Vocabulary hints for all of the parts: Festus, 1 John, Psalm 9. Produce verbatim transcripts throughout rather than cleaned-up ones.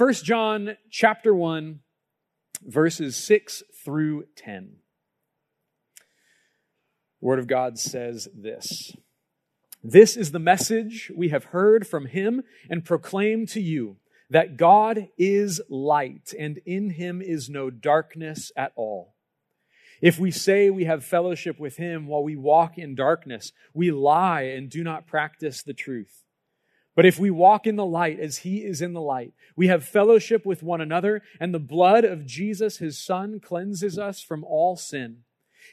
First John chapter one, verses six through ten. The Word of God says this. This is the message we have heard from him and proclaim to you, that God is light and in him is no darkness at all. If we say we have fellowship with him while we walk in darkness, we lie and do not practice the truth. But if we walk in the light as he is in the light, we have fellowship with one another, and the blood of Jesus, his son, cleanses us from all sin.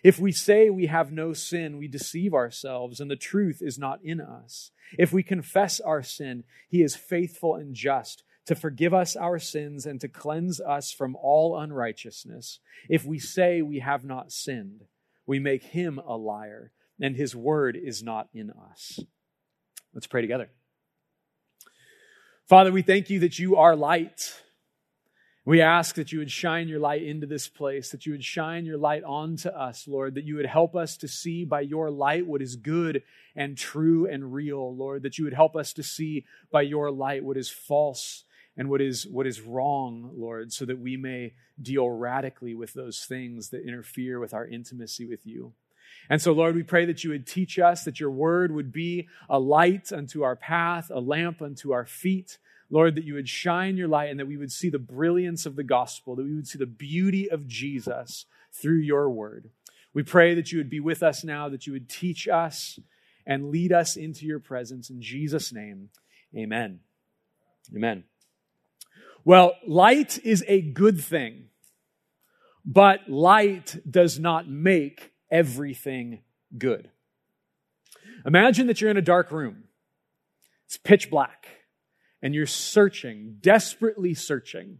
If we say we have no sin, we deceive ourselves, and the truth is not in us. If we confess our sin, he is faithful and just to forgive us our sins and to cleanse us from all unrighteousness. If we say we have not sinned, we make him a liar, and his word is not in us. Let's pray together. Father, we thank you that you are light. We ask that you would shine your light into this place, that you would shine your light onto us, Lord, that you would help us to see by your light what is good and true and real, Lord, that you would help us to see by your light what is false and what is what is wrong, Lord, so that we may deal radically with those things that interfere with our intimacy with you. And so, Lord, we pray that you would teach us, that your word would be a light unto our path, a lamp unto our feet. Lord, that you would shine your light and that we would see the brilliance of the gospel, that we would see the beauty of Jesus through your word. We pray that you would be with us now, that you would teach us and lead us into your presence. In Jesus' name, amen. Amen. Well, light is a good thing, but light does not make everything good. Imagine that you're in a dark room. It's pitch black and you're searching, desperately searching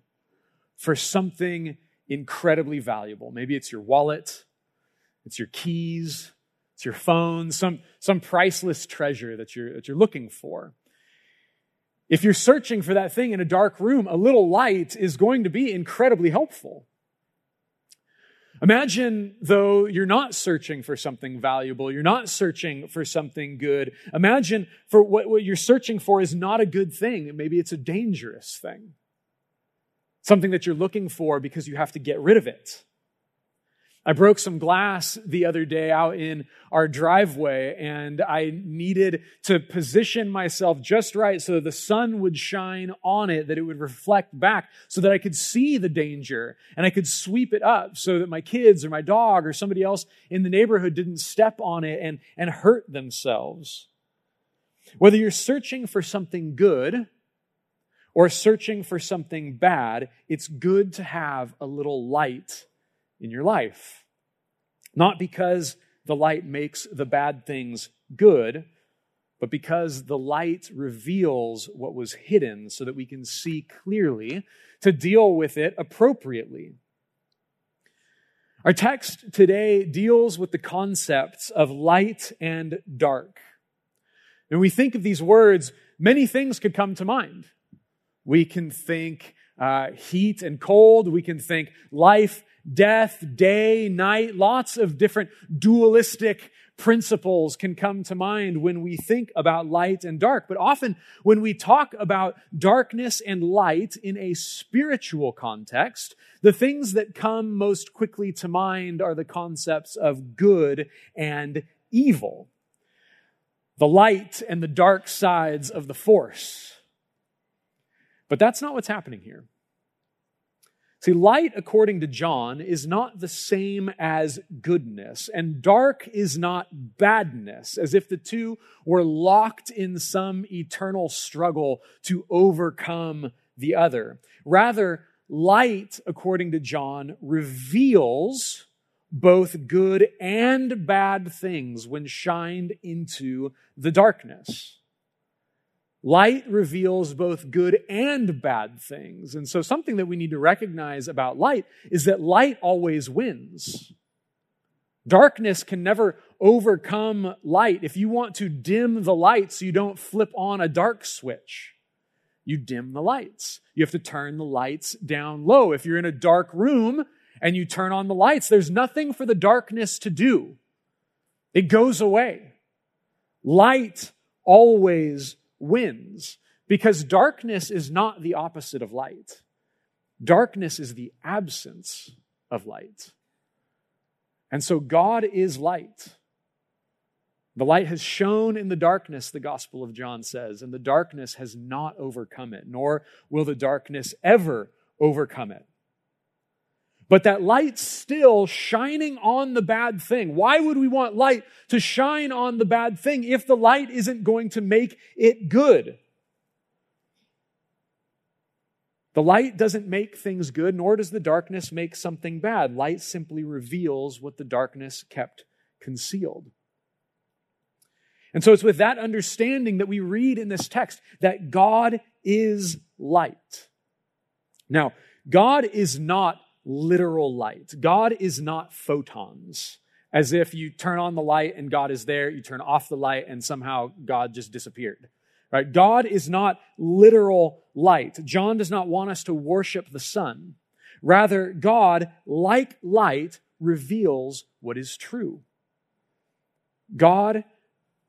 for something incredibly valuable. Maybe it's your wallet, it's your keys, it's your phone, some, some priceless treasure that you're, that you're looking for. If you're searching for that thing in a dark room, a little light is going to be incredibly helpful. Imagine, though, you're not searching for something valuable. You're not searching for something good. Imagine for what, what you're searching for is not a good thing. Maybe it's a dangerous thing. Something that you're looking for because you have to get rid of it. I broke some glass the other day out in our driveway, and I needed to position myself just right so that the sun would shine on it, that it would reflect back so that I could see the danger and I could sweep it up so that my kids or my dog or somebody else in the neighborhood didn't step on it and, and hurt themselves. Whether you're searching for something good or searching for something bad, it's good to have a little light in your life. Not because the light makes the bad things good, but because the light reveals what was hidden so that we can see clearly to deal with it appropriately. Our text today deals with the concepts of light and dark. When we think of these words, many things could come to mind. We can think uh, heat and cold. We can think life, death, day, night, lots of different dualistic principles can come to mind when we think about light and dark. But often when we talk about darkness and light in a spiritual context, the things that come most quickly to mind are the concepts of good and evil, the light and the dark sides of the force. But that's not what's happening here. See, light, according to John, is not the same as goodness, and dark is not badness, as if the two were locked in some eternal struggle to overcome the other. Rather, light, according to John, reveals both good and bad things when shined into the darkness. Light reveals both good and bad things. And so something that we need to recognize about light is that light always wins. Darkness can never overcome light. If you want to dim the lights, you don't flip on a dark switch. You dim the lights. You have to turn the lights down low. If you're in a dark room and you turn on the lights, there's nothing for the darkness to do. It goes away. Light always wins. Because darkness is not the opposite of light. Darkness is the absence of light. And so God is light. The light has shone in the darkness, the Gospel of John says, and the darkness has not overcome it, nor will the darkness ever overcome it. But that light's still shining on the bad thing. Why would we want light to shine on the bad thing if the light isn't going to make it good? The light doesn't make things good, nor does the darkness make something bad. Light simply reveals what the darkness kept concealed. And so it's with that understanding that we read in this text that God is light. Now, God is not literal light. God is not photons, as if you turn on the light and God is there, you turn off the light and somehow God just disappeared. Right? God is not literal light. John does not want us to worship the sun. Rather, God, like light, reveals what is true. God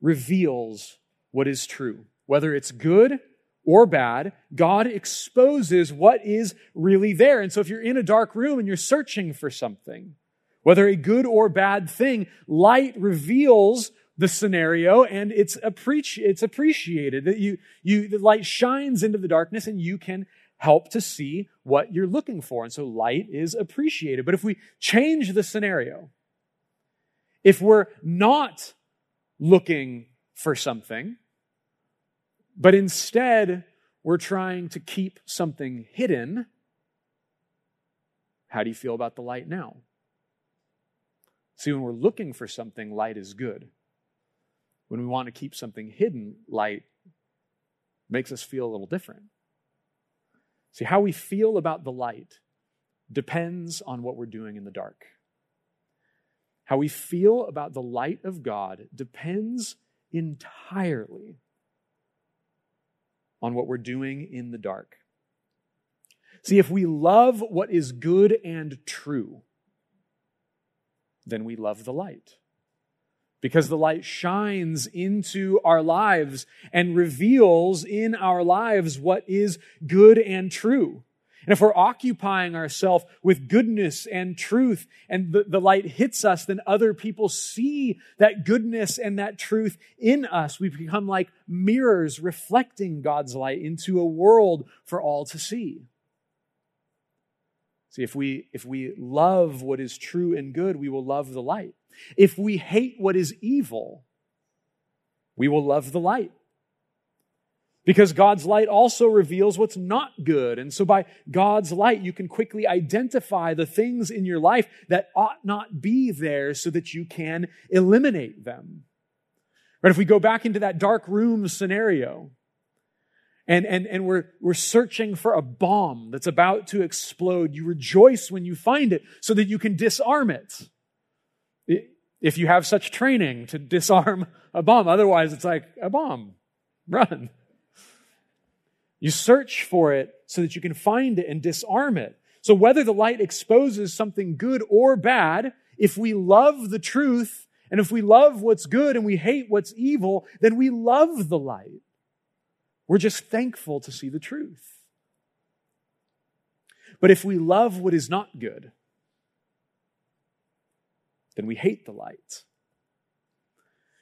reveals what is true. Whether it's good or bad, God exposes what is really there. And so if you're in a dark room and you're searching for something, whether a good or bad thing, light reveals the scenario, and it's appreci- it's appreciated that you you the light shines into the darkness and you can help to see what you're looking for. And so light is appreciated. But if we change the scenario, if we're not looking for something, but instead we're trying to keep something hidden, how do you feel about the light now? See, when we're looking for something, light is good. When we want to keep something hidden, light makes us feel a little different. See, how we feel about the light depends on what we're doing in the dark. How we feel about the light of God depends entirely on what we're doing in the dark. See, if we love what is good and true, then we love the light. Because the light shines into our lives and reveals in our lives what is good and true. And if we're occupying ourselves with goodness and truth and the, the light hits us, then other people see that goodness and that truth in us. We become like mirrors reflecting God's light into a world for all to see. See, if we, if we love what is true and good, we will love the light. If we hate what is evil, we will love the light. Because God's light also reveals what's not good. And so by God's light, you can quickly identify the things in your life that ought not be there so that you can eliminate them. Right? If we go back into that dark room scenario, And, and, and we're, we're searching for a bomb that's about to explode, you rejoice when you find it so that you can disarm it. If you have such training to disarm a bomb, otherwise it's like a bomb, run. You search for it so that you can find it and disarm it. So whether the light exposes something good or bad, if we love the truth and if we love what's good and we hate what's evil, then we love the light. We're just thankful to see the truth. But if we love what is not good, then we hate the light.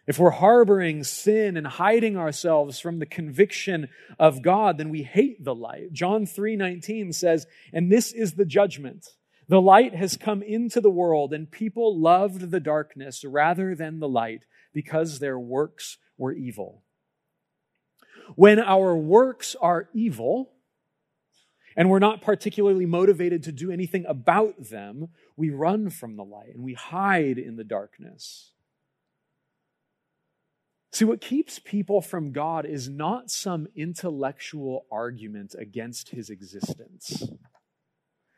If we're harboring sin and hiding ourselves from the conviction of God, then we hate the light. John three nineteen says, "And this is the judgment. The light has come into the world, and people loved the darkness rather than the light because their works were evil." When our works are evil, and we're not particularly motivated to do anything about them, we run from the light and we hide in the darkness. See, what keeps people from God is not some intellectual argument against his existence.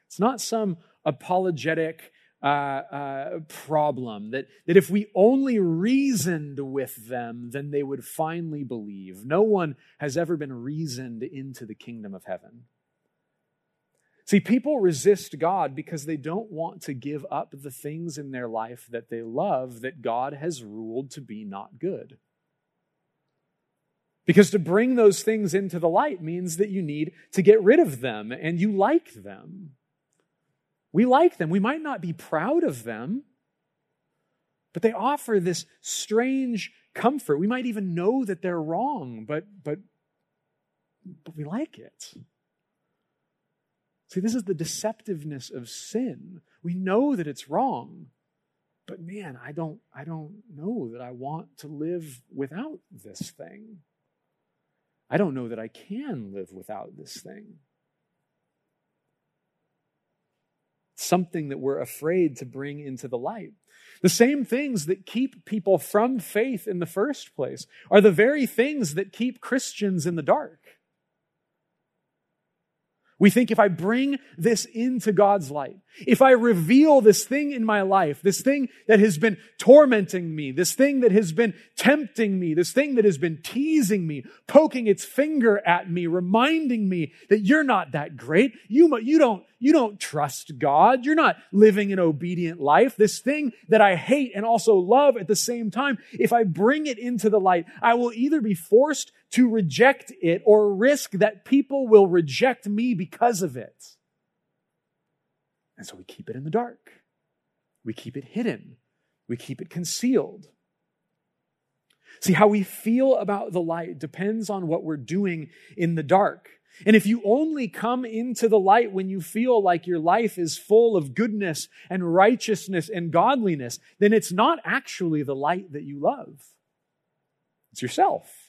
It's not some apologetic Uh, uh, problem that, that if we only reasoned with them, then they would finally believe. No one has ever been reasoned into the kingdom of heaven. See, people resist God because they don't want to give up the things in their life that they love that God has ruled to be not good. Because to bring those things into the light means that you need to get rid of them, and you like them. We like them. We might not be proud of them, but they offer this strange comfort. We might even know that they're wrong, but, but, but we like it. See, this is the deceptiveness of sin. We know that it's wrong, but man, I don't, I don't know that I want to live without this thing. I don't know that I can live without this thing. Something that we're afraid to bring into the light. The same things that keep people from faith in the first place are the very things that keep Christians in the dark. We think if I bring this into God's light, if I reveal this thing in my life, this thing that has been tormenting me, this thing that has been tempting me, this thing that has been teasing me, poking its finger at me, reminding me that you're not that great. You, you don't, you don't trust God. You're not living an obedient life. This thing that I hate and also love at the same time, if I bring it into the light, I will either be forced to reject it or risk that people will reject me because of it. And so we keep it in the dark. We keep it hidden. We keep it concealed. See, how we feel about the light depends on what we're doing in the dark. And if you only come into the light when you feel like your life is full of goodness and righteousness and godliness, then it's not actually the light that you love. It's yourself.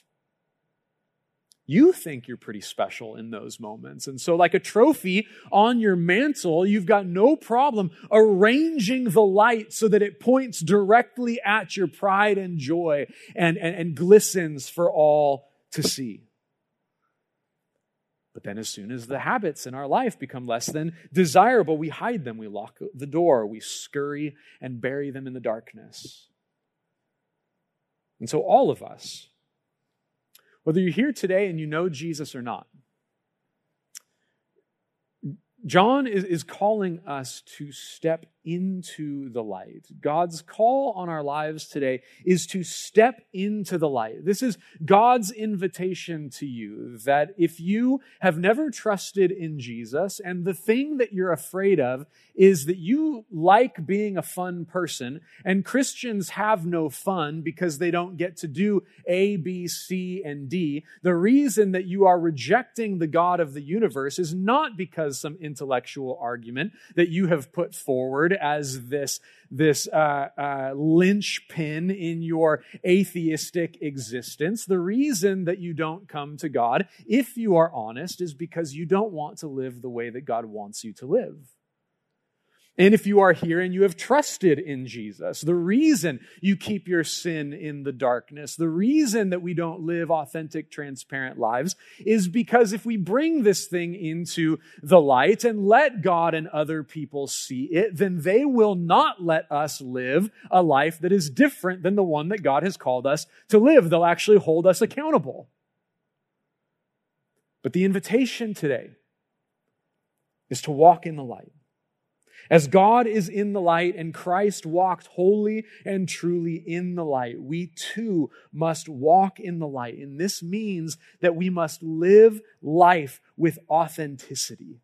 You think you're pretty special in those moments. And so like a trophy on your mantle, you've got no problem arranging the light so that it points directly at your pride and joy and, and, and glistens for all to see. But then as soon as the habits in our life become less than desirable, we hide them. We lock the door. We scurry and bury them in the darkness. And so all of us, whether you're here today and you know Jesus or not, John is, is calling us to step into the light. God's call on our lives today is to step into the light. This is God's invitation to you, that if you have never trusted in Jesus and the thing that you're afraid of is that you like being a fun person and Christians have no fun because they don't get to do A, B, C, and D. The reason that you are rejecting the God of the universe is not because some intellectual argument that you have put forward as this, this uh, uh, linchpin in your atheistic existence. The reason that you don't come to God, if you are honest, is because you don't want to live the way that God wants you to live. And if you are here and you have trusted in Jesus, the reason you keep your sin in the darkness, the reason that we don't live authentic, transparent lives is because if we bring this thing into the light and let God and other people see it, then they will not let us live a life that is different than the one that God has called us to live. They'll actually hold us accountable. But the invitation today is to walk in the light. As God is in the light and Christ walked wholly and truly in the light, we too must walk in the light. And this means that we must live life with authenticity.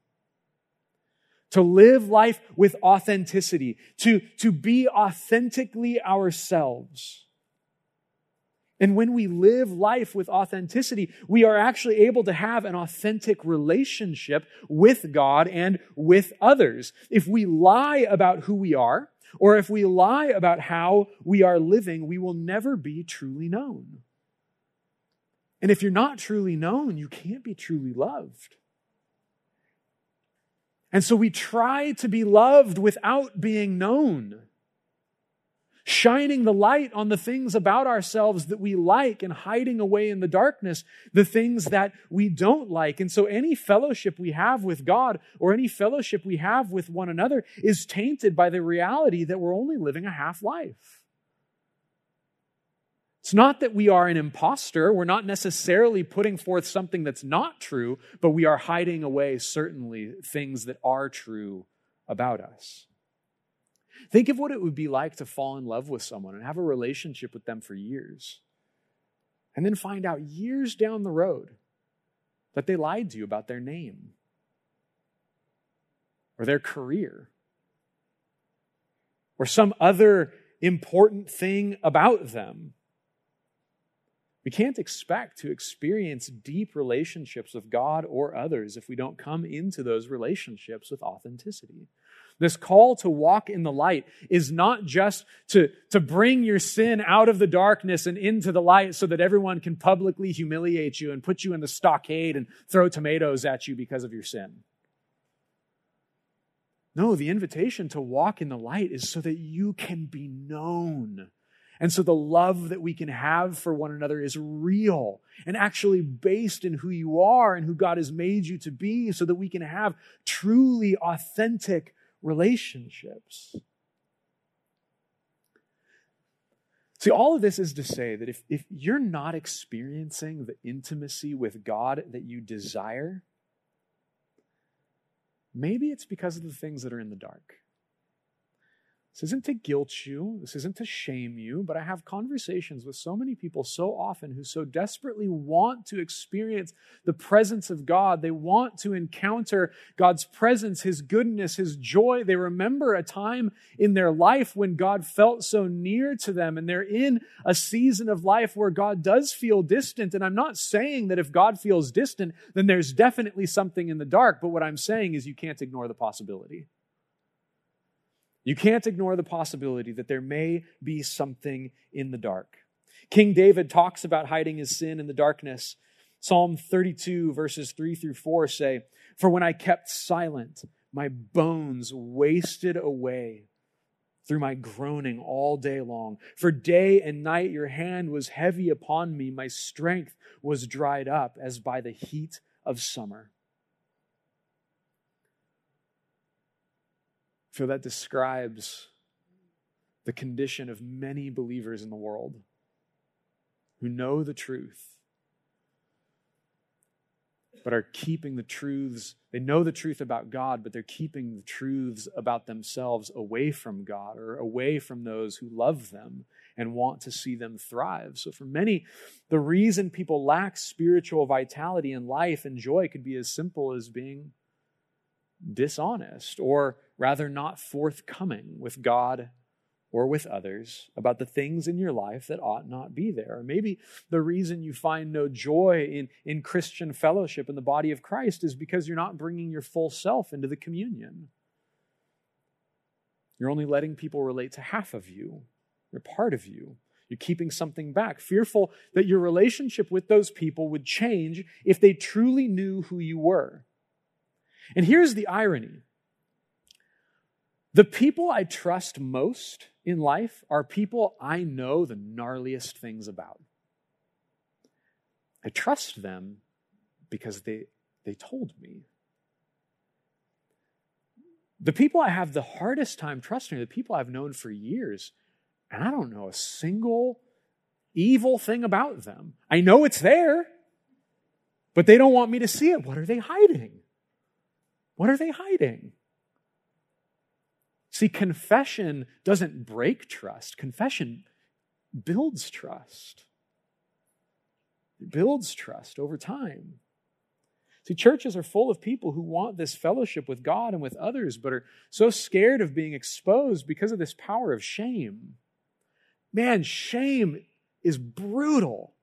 To live life with authenticity, to, to be authentically ourselves. And when we live life with authenticity, we are actually able to have an authentic relationship with God and with others. If we lie about who we are, or if we lie about how we are living, we will never be truly known. And if you're not truly known, you can't be truly loved. And so we try to be loved without being known. Shining the light on the things about ourselves that we like and hiding away in the darkness the things that we don't like. And so any fellowship we have with God or any fellowship we have with one another is tainted by the reality that we're only living a half life. It's not that we are an imposter. We're not necessarily putting forth something that's not true, but we are hiding away certainly things that are true about us. Think of what it would be like to fall in love with someone and have a relationship with them for years. and then find out years down the road that they lied to you about their name or their career or some other important thing about them. We can't expect to experience deep relationships with God or others if we don't come into those relationships with authenticity. This call to walk in the light is not just to, to bring your sin out of the darkness and into the light so that everyone can publicly humiliate you and put you in the stockade and throw tomatoes at you because of your sin. No, the invitation to walk in the light is so that you can be known. And so the love that we can have for one another is real and actually based in who you are and who God has made you to be, so that we can have truly authentic relationships. See, all of this is to say that if, if you're not experiencing the intimacy with God that you desire, maybe it's because of the things that are in the dark. This isn't to guilt you. This isn't to shame you. But I have conversations with so many people so often who so desperately want to experience the presence of God. They want to encounter God's presence, His goodness, His joy. They remember a time in their life when God felt so near to them. And they're in a season of life where God does feel distant. And I'm not saying that if God feels distant, then there's definitely something in the dark. But what I'm saying is you can't ignore the possibility. You can't ignore the possibility that there may be something in the dark. King David talks about hiding his sin in the darkness. Psalm thirty-two, verses three through four say, "For when I kept silent, my bones wasted away through my groaning all day long. For day and night your hand was heavy upon me. My strength was dried up as by the heat of summer." So that describes the condition of many believers in the world who know the truth, but are keeping the truths. They know the truth about God, but they're keeping the truths about themselves away from God or away from those who love them and want to see them thrive. So for many, the reason people lack spiritual vitality in life and joy could be as simple as being dishonest, or rather not forthcoming with God or with others about the things in your life that ought not be there. Or maybe the reason you find no joy in, in Christian fellowship in the body of Christ is because you're not bringing your full self into the communion. You're only letting people relate to half of you, or part of you. You're keeping something back, fearful that your relationship with those people would change if they truly knew who you were. And here's the irony. The people I trust most in life are people I know the gnarliest things about. I trust them because they, they told me. The people I have the hardest time trusting are the people I've known for years, and I don't know a single evil thing about them. I know it's there, but they don't want me to see it. What are they hiding? What are they hiding? See, confession doesn't break trust. Confession builds trust. It builds trust over time. See, churches are full of people who want this fellowship with God and with others, but are so scared of being exposed because of this power of shame. Man, shame is brutal.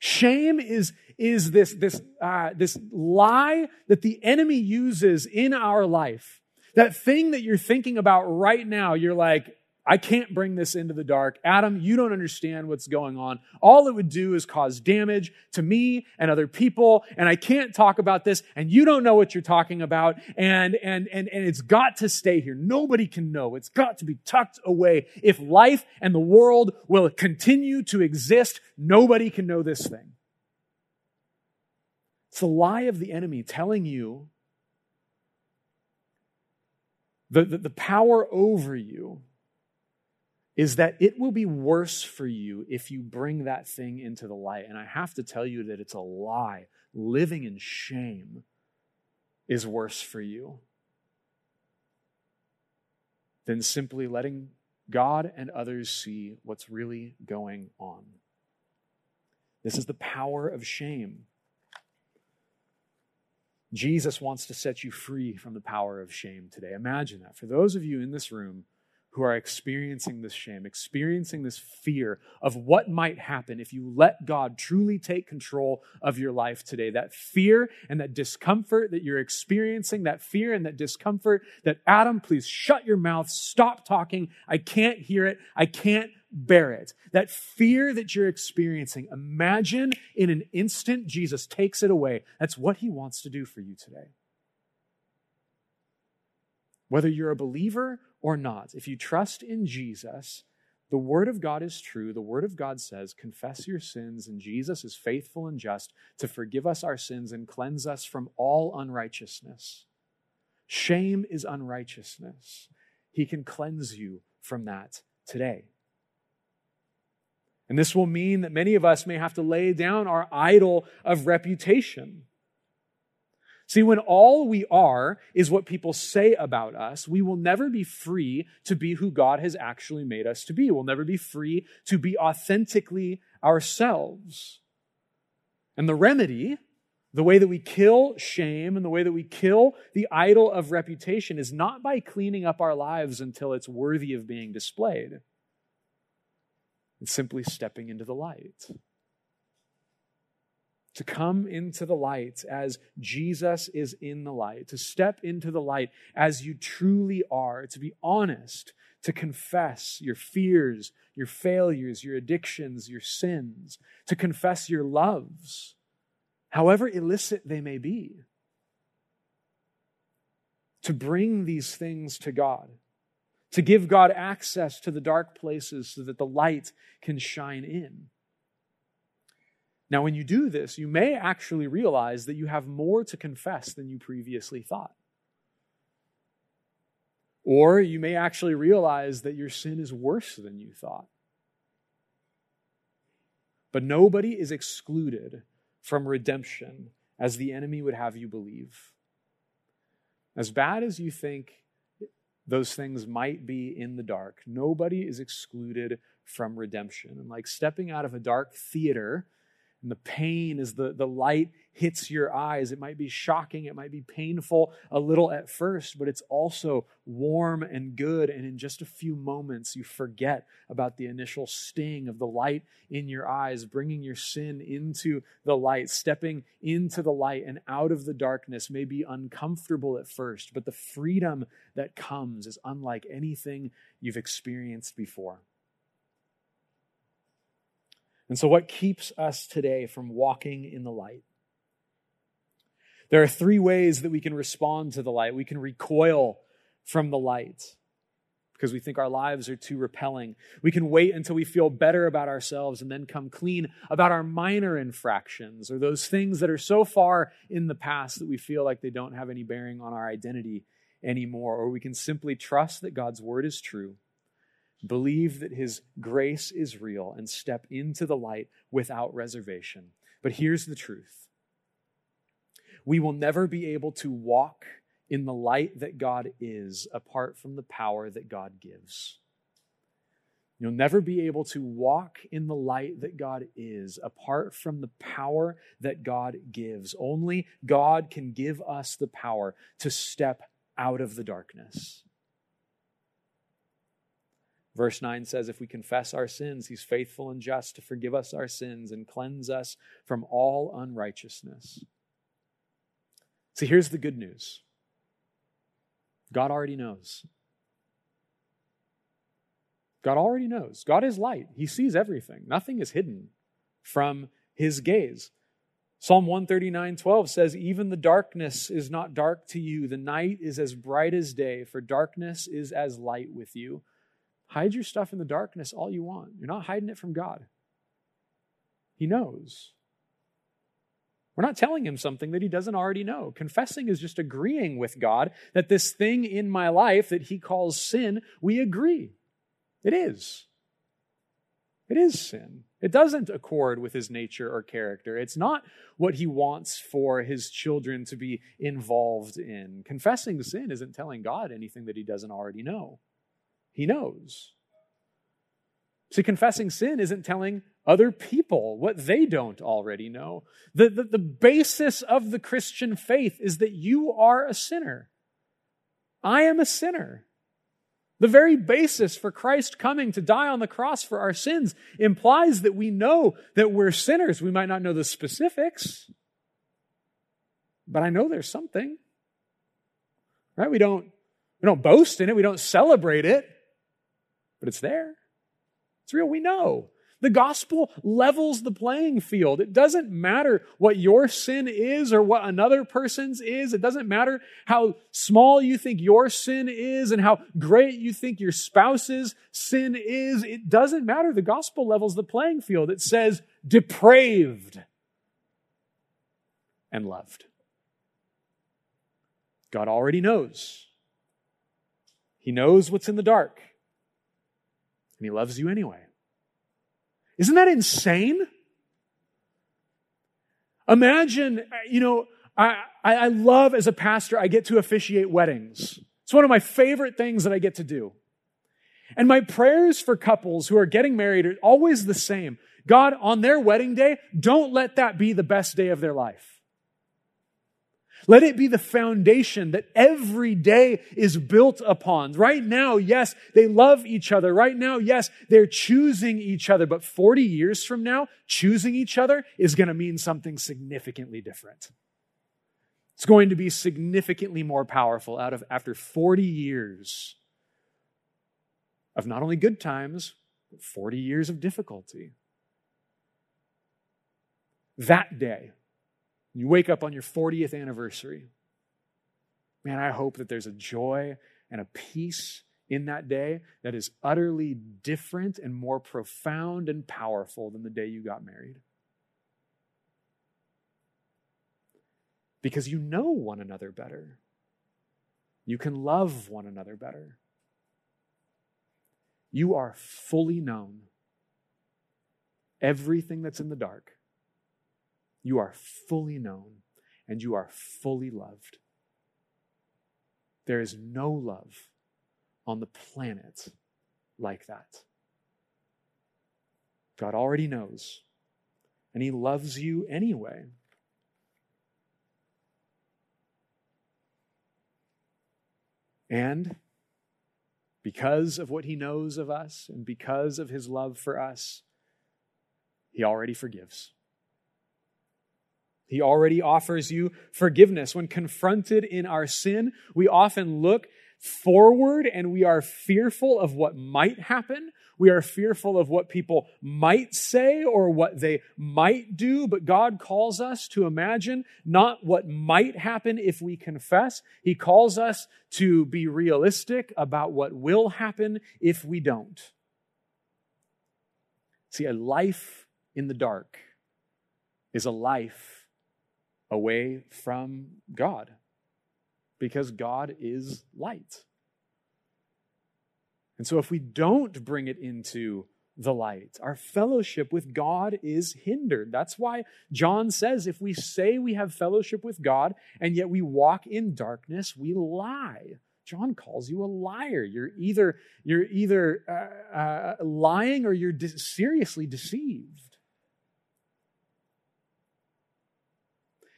Shame is, is this, this, uh, this lie that the enemy uses in our life. That thing that you're thinking about right now, you're like, I can't bring this into the dark. Adam, you don't understand what's going on. All it would do is cause damage to me and other people, and I can't talk about this, and you don't know what you're talking about, and, and, and, and it's got to stay here. Nobody can know. It's got to be tucked away. If life and the world will continue to exist, nobody can know this thing. It's the lie of the enemy telling you the, the, the power over you is that it will be worse for you if you bring that thing into the light. And I have to tell you that it's a lie. Living in shame is worse for you than simply letting God and others see what's really going on. This is the power of shame. Jesus wants to set you free from the power of shame today. Imagine that. For those of you in this room who are experiencing this shame, experiencing this fear of what might happen if you let God truly take control of your life today, that fear and that discomfort that you're experiencing, that fear and that discomfort that, Adam, please shut your mouth, stop talking, I can't hear it, I can't bear it. That fear that you're experiencing, imagine in an instant Jesus takes it away. That's what he wants to do for you today. Whether you're a believer or not, if you trust in Jesus, the word of God is true. The word of God says, confess your sins, and Jesus is faithful and just to forgive us our sins and cleanse us from all unrighteousness. Shame is unrighteousness. He can cleanse you from that today. And this will mean that many of us may have to lay down our idol of reputation. See, when all we are is what people say about us, we will never be free to be who God has actually made us to be. We'll never be free to be authentically ourselves. And the remedy, the way that we kill shame and the way that we kill the idol of reputation, is not by cleaning up our lives until it's worthy of being displayed. It's simply stepping into the light. To come into the light as Jesus is in the light, to step into the light as you truly are, to be honest, to confess your fears, your failures, your addictions, your sins, to confess your loves, however illicit they may be, to bring these things to God, to give God access to the dark places so that the light can shine in. Now, when you do this, you may actually realize that you have more to confess than you previously thought. Or you may actually realize that your sin is worse than you thought. But nobody is excluded from redemption, as the enemy would have you believe. As bad as you think those things might be in the dark, nobody is excluded from redemption. And like stepping out of a dark theater, and the pain as the, the light hits your eyes, it might be shocking, it might be painful a little at first, but it's also warm and good. And in just a few moments, you forget about the initial sting of the light in your eyes, bringing your sin into the light, stepping into the light and out of the darkness may be uncomfortable at first, but the freedom that comes is unlike anything you've experienced before. And so what keeps us today from walking in the light? There are three ways that we can respond to the light. We can recoil from the light because we think our lives are too repelling. We can wait until we feel better about ourselves and then come clean about our minor infractions or those things that are so far in the past that we feel like they don't have any bearing on our identity anymore. Or we can simply trust that God's word is true, believe that his grace is real, and step into the light without reservation. But here's the truth. We will never be able to walk in the light that God is apart from the power that God gives. You'll never be able to walk in the light that God is apart from the power that God gives. Only God can give us the power to step out of the darkness. Verse nine says, if we confess our sins, he's faithful and just to forgive us our sins and cleanse us from all unrighteousness. See, here's the good news. God already knows. God already knows. God is light. He sees everything. Nothing is hidden from his gaze. Psalm one thirty-nine, twelve says, even the darkness is not dark to you. The night is as bright as day, for darkness is as light with you. Hide your stuff in the darkness all you want. You're not hiding it from God. He knows. We're not telling him something that he doesn't already know. Confessing is just agreeing with God that this thing in my life that he calls sin, we agree. It is. It is sin. It doesn't accord with his nature or character. It's not what he wants for his children to be involved in. Confessing sin isn't telling God anything that he doesn't already know. He knows. See, confessing sin isn't telling other people what they don't already know. The, the, the basis of the Christian faith is that you are a sinner. I am a sinner. The very basis for Christ coming to die on the cross for our sins implies that we know that we're sinners. We might not know the specifics, but I know there's something. Right? We don't, we don't boast in it. We don't celebrate it, but it's there. It's real. We know. The gospel levels the playing field. It doesn't matter what your sin is or what another person's is. It doesn't matter how small you think your sin is and how great you think your spouse's sin is. It doesn't matter. The gospel levels the playing field. It says depraved and loved. God already knows. He knows what's in the dark. And he loves you anyway. Isn't that insane? Imagine, you know, I, I love as a pastor, I get to officiate weddings. It's one of my favorite things that I get to do. And my prayers for couples who are getting married are always the same. God, on their wedding day, don't let that be the best day of their life. Let it be the foundation that every day is built upon. Right now, yes, they love each other. Right now, yes, they're choosing each other. But forty years from now, choosing each other is going to mean something significantly different. It's going to be significantly more powerful out of after forty years of not only good times, but forty years of difficulty. That day, you wake up on your fortieth anniversary. Man, I hope that there's a joy and a peace in that day that is utterly different and more profound and powerful than the day you got married. Because you know one another better. You can love one another better. You are fully known. Everything that's in the dark, you are fully known and you are fully loved. There is no love on the planet like that. God already knows, and he loves you anyway. And because of what he knows of us and because of his love for us, he already forgives. He already offers you forgiveness. When confronted in our sin, we often look forward and we are fearful of what might happen. We are fearful of what people might say or what they might do. But God calls us to imagine not what might happen if we confess. He calls us to be realistic about what will happen if we don't. See, a life in the dark is a life away from God, because God is light. And so if we don't bring it into the light, our fellowship with God is hindered. That's why John says, if we say we have fellowship with God and yet we walk in darkness, we lie. John calls you a liar. You're either, you're either uh, uh, lying or you're de- seriously deceived.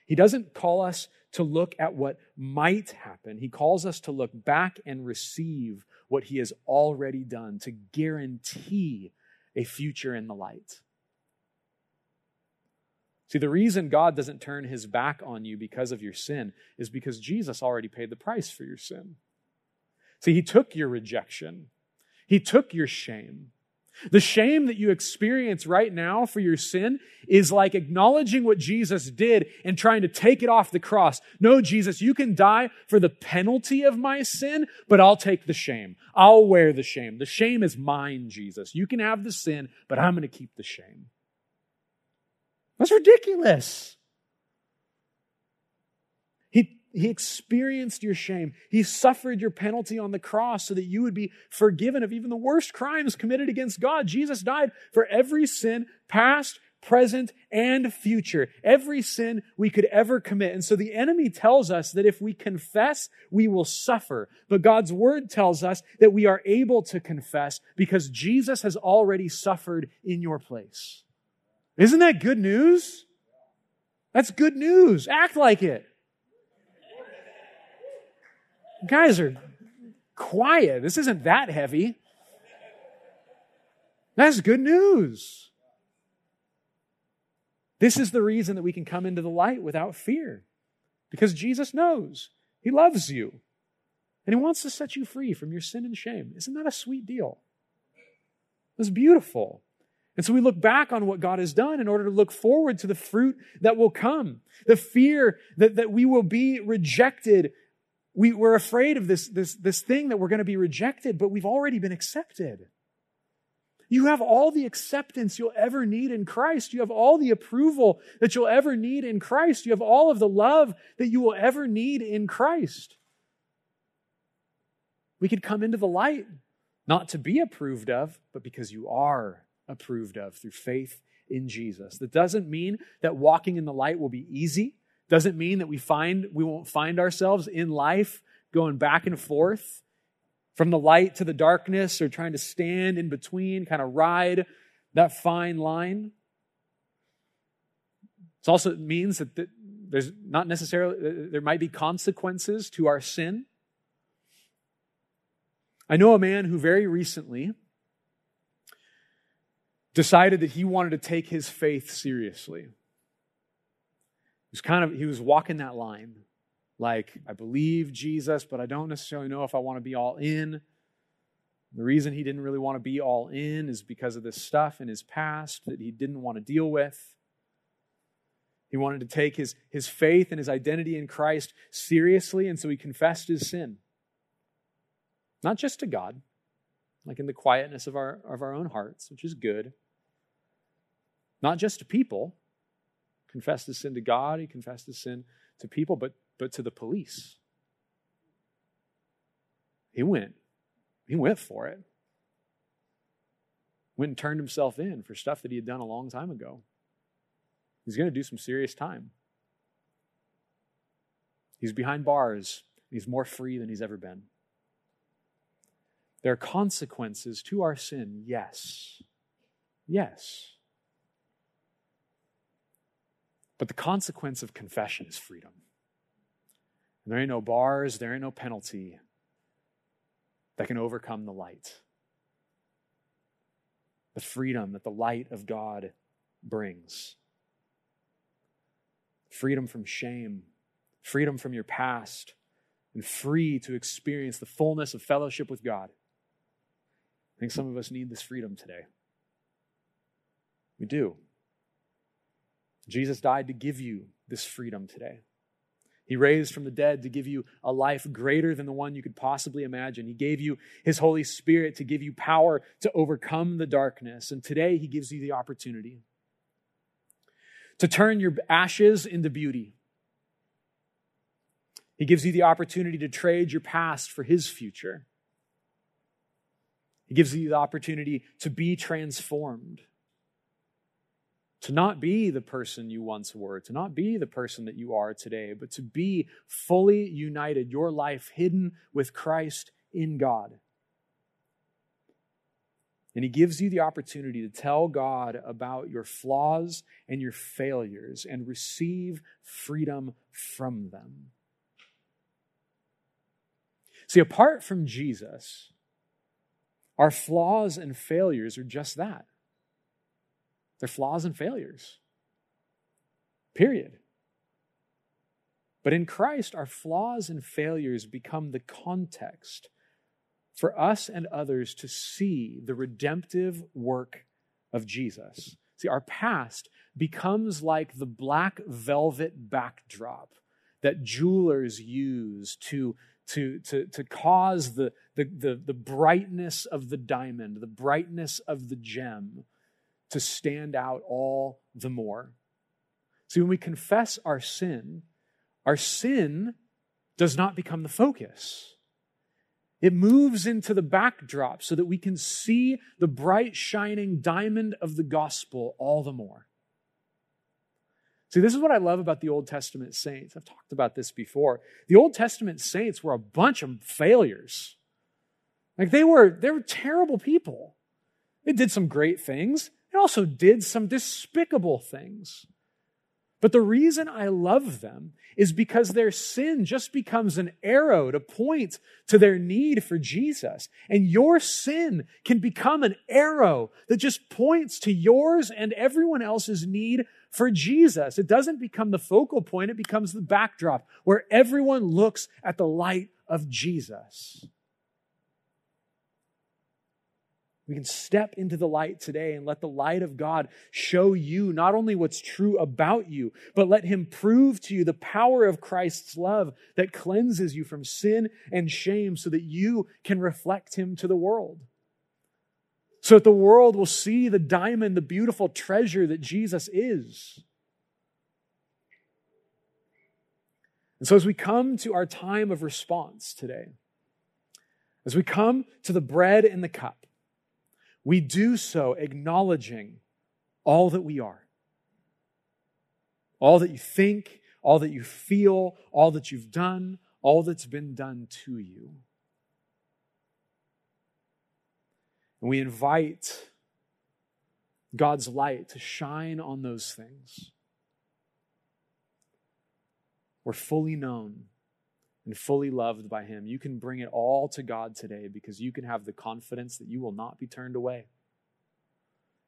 He doesn't call us to look at what might happen. He calls us to look back and receive what he has already done to guarantee a future in the light. See, the reason God doesn't turn his back on you because of your sin is because Jesus already paid the price for your sin. See, he took your rejection. He took your shame. The shame that you experience right now for your sin is like acknowledging what Jesus did and trying to take it off the cross. No, Jesus, you can die for the penalty of my sin, but I'll take the shame. I'll wear the shame. The shame is mine, Jesus. You can have the sin, but I'm going to keep the shame. That's ridiculous. He experienced your shame. He suffered your penalty on the cross so that you would be forgiven of even the worst crimes committed against God. Jesus died for every sin, past, present, and future. Every sin we could ever commit. And so the enemy tells us that if we confess, we will suffer. But God's word tells us that we are able to confess because Jesus has already suffered in your place. Isn't that good news? That's good news. Act like it. You guys are quiet. This isn't that heavy. That's good news. This is the reason that we can come into the light without fear. Because Jesus knows. He loves you. And He wants to set you free from your sin and shame. Isn't that a sweet deal? It's beautiful. And so we look back on what God has done in order to look forward to the fruit that will come. The fear that, that we will be rejected. We, we're afraid of this, this, this thing that we're going to be rejected, but we've already been accepted. You have all the acceptance you'll ever need in Christ. You have all the approval that you'll ever need in Christ. You have all of the love that you will ever need in Christ. We could come into the light, not to be approved of, but because you are approved of through faith in Jesus. That doesn't mean that walking in the light will be easy. Doesn't mean that we find we won't find ourselves in life going back and forth from the light to the darkness, or trying to stand in between, kind of ride that fine line. It also means that there's not necessarily, there might be consequences to our sin. I know a man who very recently decided that he wanted to take his faith seriously. He was kind of, he was walking that line. Like, I believe Jesus, but I don't necessarily know if I want to be all in. The reason he didn't really want to be all in is because of this stuff in his past that he didn't want to deal with. He wanted to take his, his faith and his identity in Christ seriously, and so he confessed his sin. Not just to God, like in the quietness of our, of our own hearts, which is good. Not just to people. Confessed his sin to God, he confessed his sin to people, but but to the police. He went. He went for it. Went and turned himself in for stuff that he had done a long time ago. He's going to do some serious time. He's behind bars. He's more free than he's ever been. There are consequences to our sin, yes. Yes. But the consequence of confession is freedom. And there ain't no bars, there ain't no penalty that can overcome the light. The freedom that the light of God brings. Freedom from shame, freedom from your past, and free to experience the fullness of fellowship with God. I think some of us need this freedom today. We do. Jesus died to give you this freedom today. He raised from the dead to give you a life greater than the one you could possibly imagine. He gave you His Holy Spirit to give you power to overcome the darkness. And today He gives you the opportunity to turn your ashes into beauty. He gives you the opportunity to trade your past for His future. He gives you the opportunity to be transformed. To not be the person you once were, to not be the person that you are today, but to be fully united, your life hidden with Christ in God. And He gives you the opportunity to tell God about your flaws and your failures and receive freedom from them. See, apart from Jesus, our flaws and failures are just that. They're flaws and failures. Period. But in Christ, our flaws and failures become the context for us and others to see the redemptive work of Jesus. See, our past becomes like the black velvet backdrop that jewelers use to To, to, to cause the, the, the, the brightness of the diamond, the brightness of the gem to stand out all the more. See, when we confess our sin, our sin does not become the focus. It moves into the backdrop so that we can see the bright, shining diamond of the gospel all the more. See, this is what I love about the Old Testament saints. I've talked about this before. The Old Testament saints were a bunch of failures. Like they were, they were terrible people. They did some great things. It also did some despicable things. But the reason I love them is because their sin just becomes an arrow to point to their need for Jesus. And your sin can become an arrow that just points to yours and everyone else's need for Jesus. It doesn't become the focal point, it becomes the backdrop where everyone looks at the light of Jesus. We can step into the light today and let the light of God show you not only what's true about you, but let him prove to you the power of Christ's love that cleanses you from sin and shame so that you can reflect him to the world. So that the world will see the diamond, the beautiful treasure that Jesus is. And so as we come to our time of response today, as we come to the bread and the cup, we do so acknowledging all that we are. All that you think, all that you feel, all that you've done, all that's been done to you. And we invite God's light to shine on those things. We're fully known and fully loved by him. You can bring it all to God today because you can have the confidence that you will not be turned away.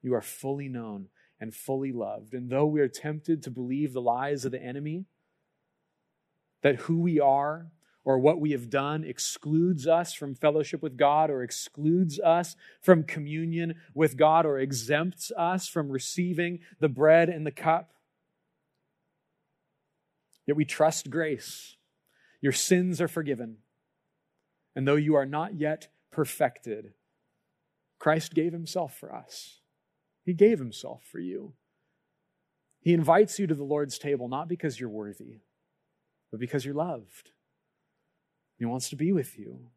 You are fully known and fully loved. And though we are tempted to believe the lies of the enemy, that who we are or what we have done excludes us from fellowship with God or excludes us from communion with God or exempts us from receiving the bread and the cup, yet we trust grace. Your sins are forgiven. And though you are not yet perfected, Christ gave himself for us. He gave himself for you. He invites you to the Lord's table, not because you're worthy, but because you're loved. He wants to be with you.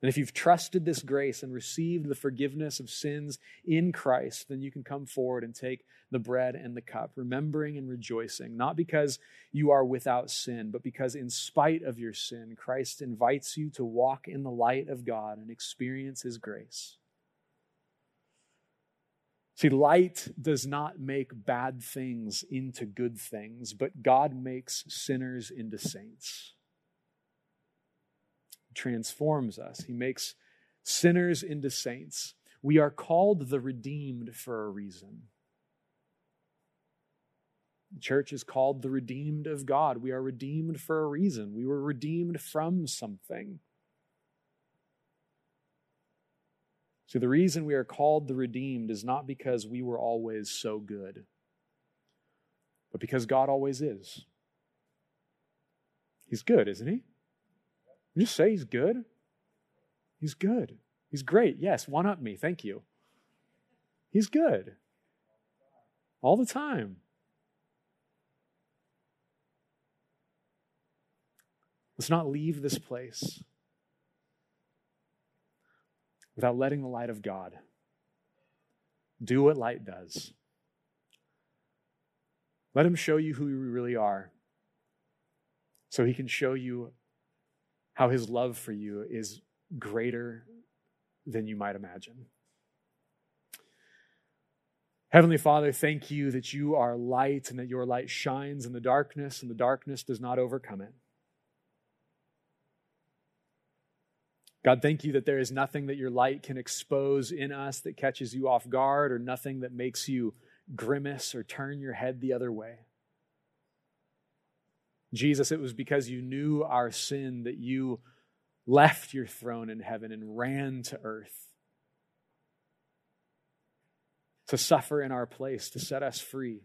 And if you've trusted this grace and received the forgiveness of sins in Christ, then you can come forward and take the bread and the cup, remembering and rejoicing, not because you are without sin, but because in spite of your sin, Christ invites you to walk in the light of God and experience his grace. See, light does not make bad things into good things, but God makes sinners into saints. Transforms us. He makes sinners into saints. We are called the redeemed for a reason. The church is called the redeemed of God. We are redeemed for a reason. We were redeemed from something. So the reason we are called the redeemed is not because we were always so good, but because God always is. He's good, isn't he? You just say he's good. He's good. He's great. Yes, one-up me. Thank you. He's good. All the time. Let's not leave this place without letting the light of God do what light does. Let him show you who you really are so he can show you how his love for you is greater than you might imagine. Heavenly Father, thank you that you are light and that your light shines in the darkness and the darkness does not overcome it. God, thank you that there is nothing that your light can expose in us that catches you off guard or nothing that makes you grimace or turn your head the other way. Jesus, it was because you knew our sin that you left your throne in heaven and ran to earth to suffer in our place, to set us free.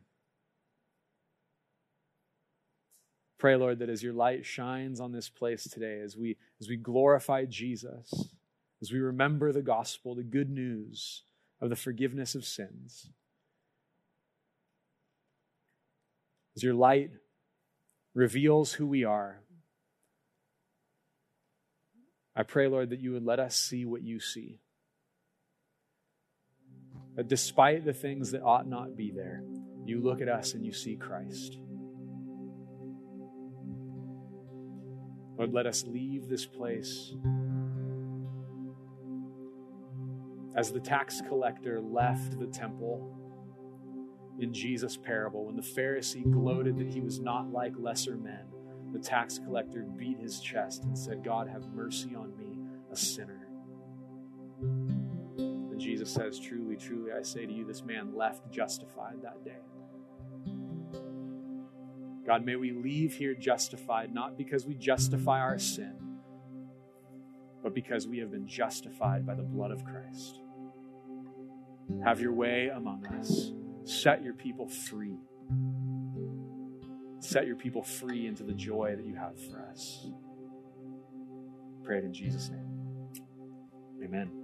Pray, Lord, that as your light shines on this place today, as we, as we glorify Jesus, as we remember the gospel, the good news of the forgiveness of sins, as your light reveals who we are. I pray, Lord, that you would let us see what you see. That despite the things that ought not be there, you look at us and you see Christ. Lord, let us leave this place as the tax collector left the temple in Jesus' parable, when the Pharisee gloated that he was not like lesser men, the tax collector beat his chest and said, God, have mercy on me, a sinner. And Jesus says, truly, truly, I say to you, this man left justified that day. God, may we leave here justified, not because we justify our sin, but because we have been justified by the blood of Christ. Have your way among us. Set your people free. Set your people free into the joy that you have for us. Pray it in Jesus' name. Amen.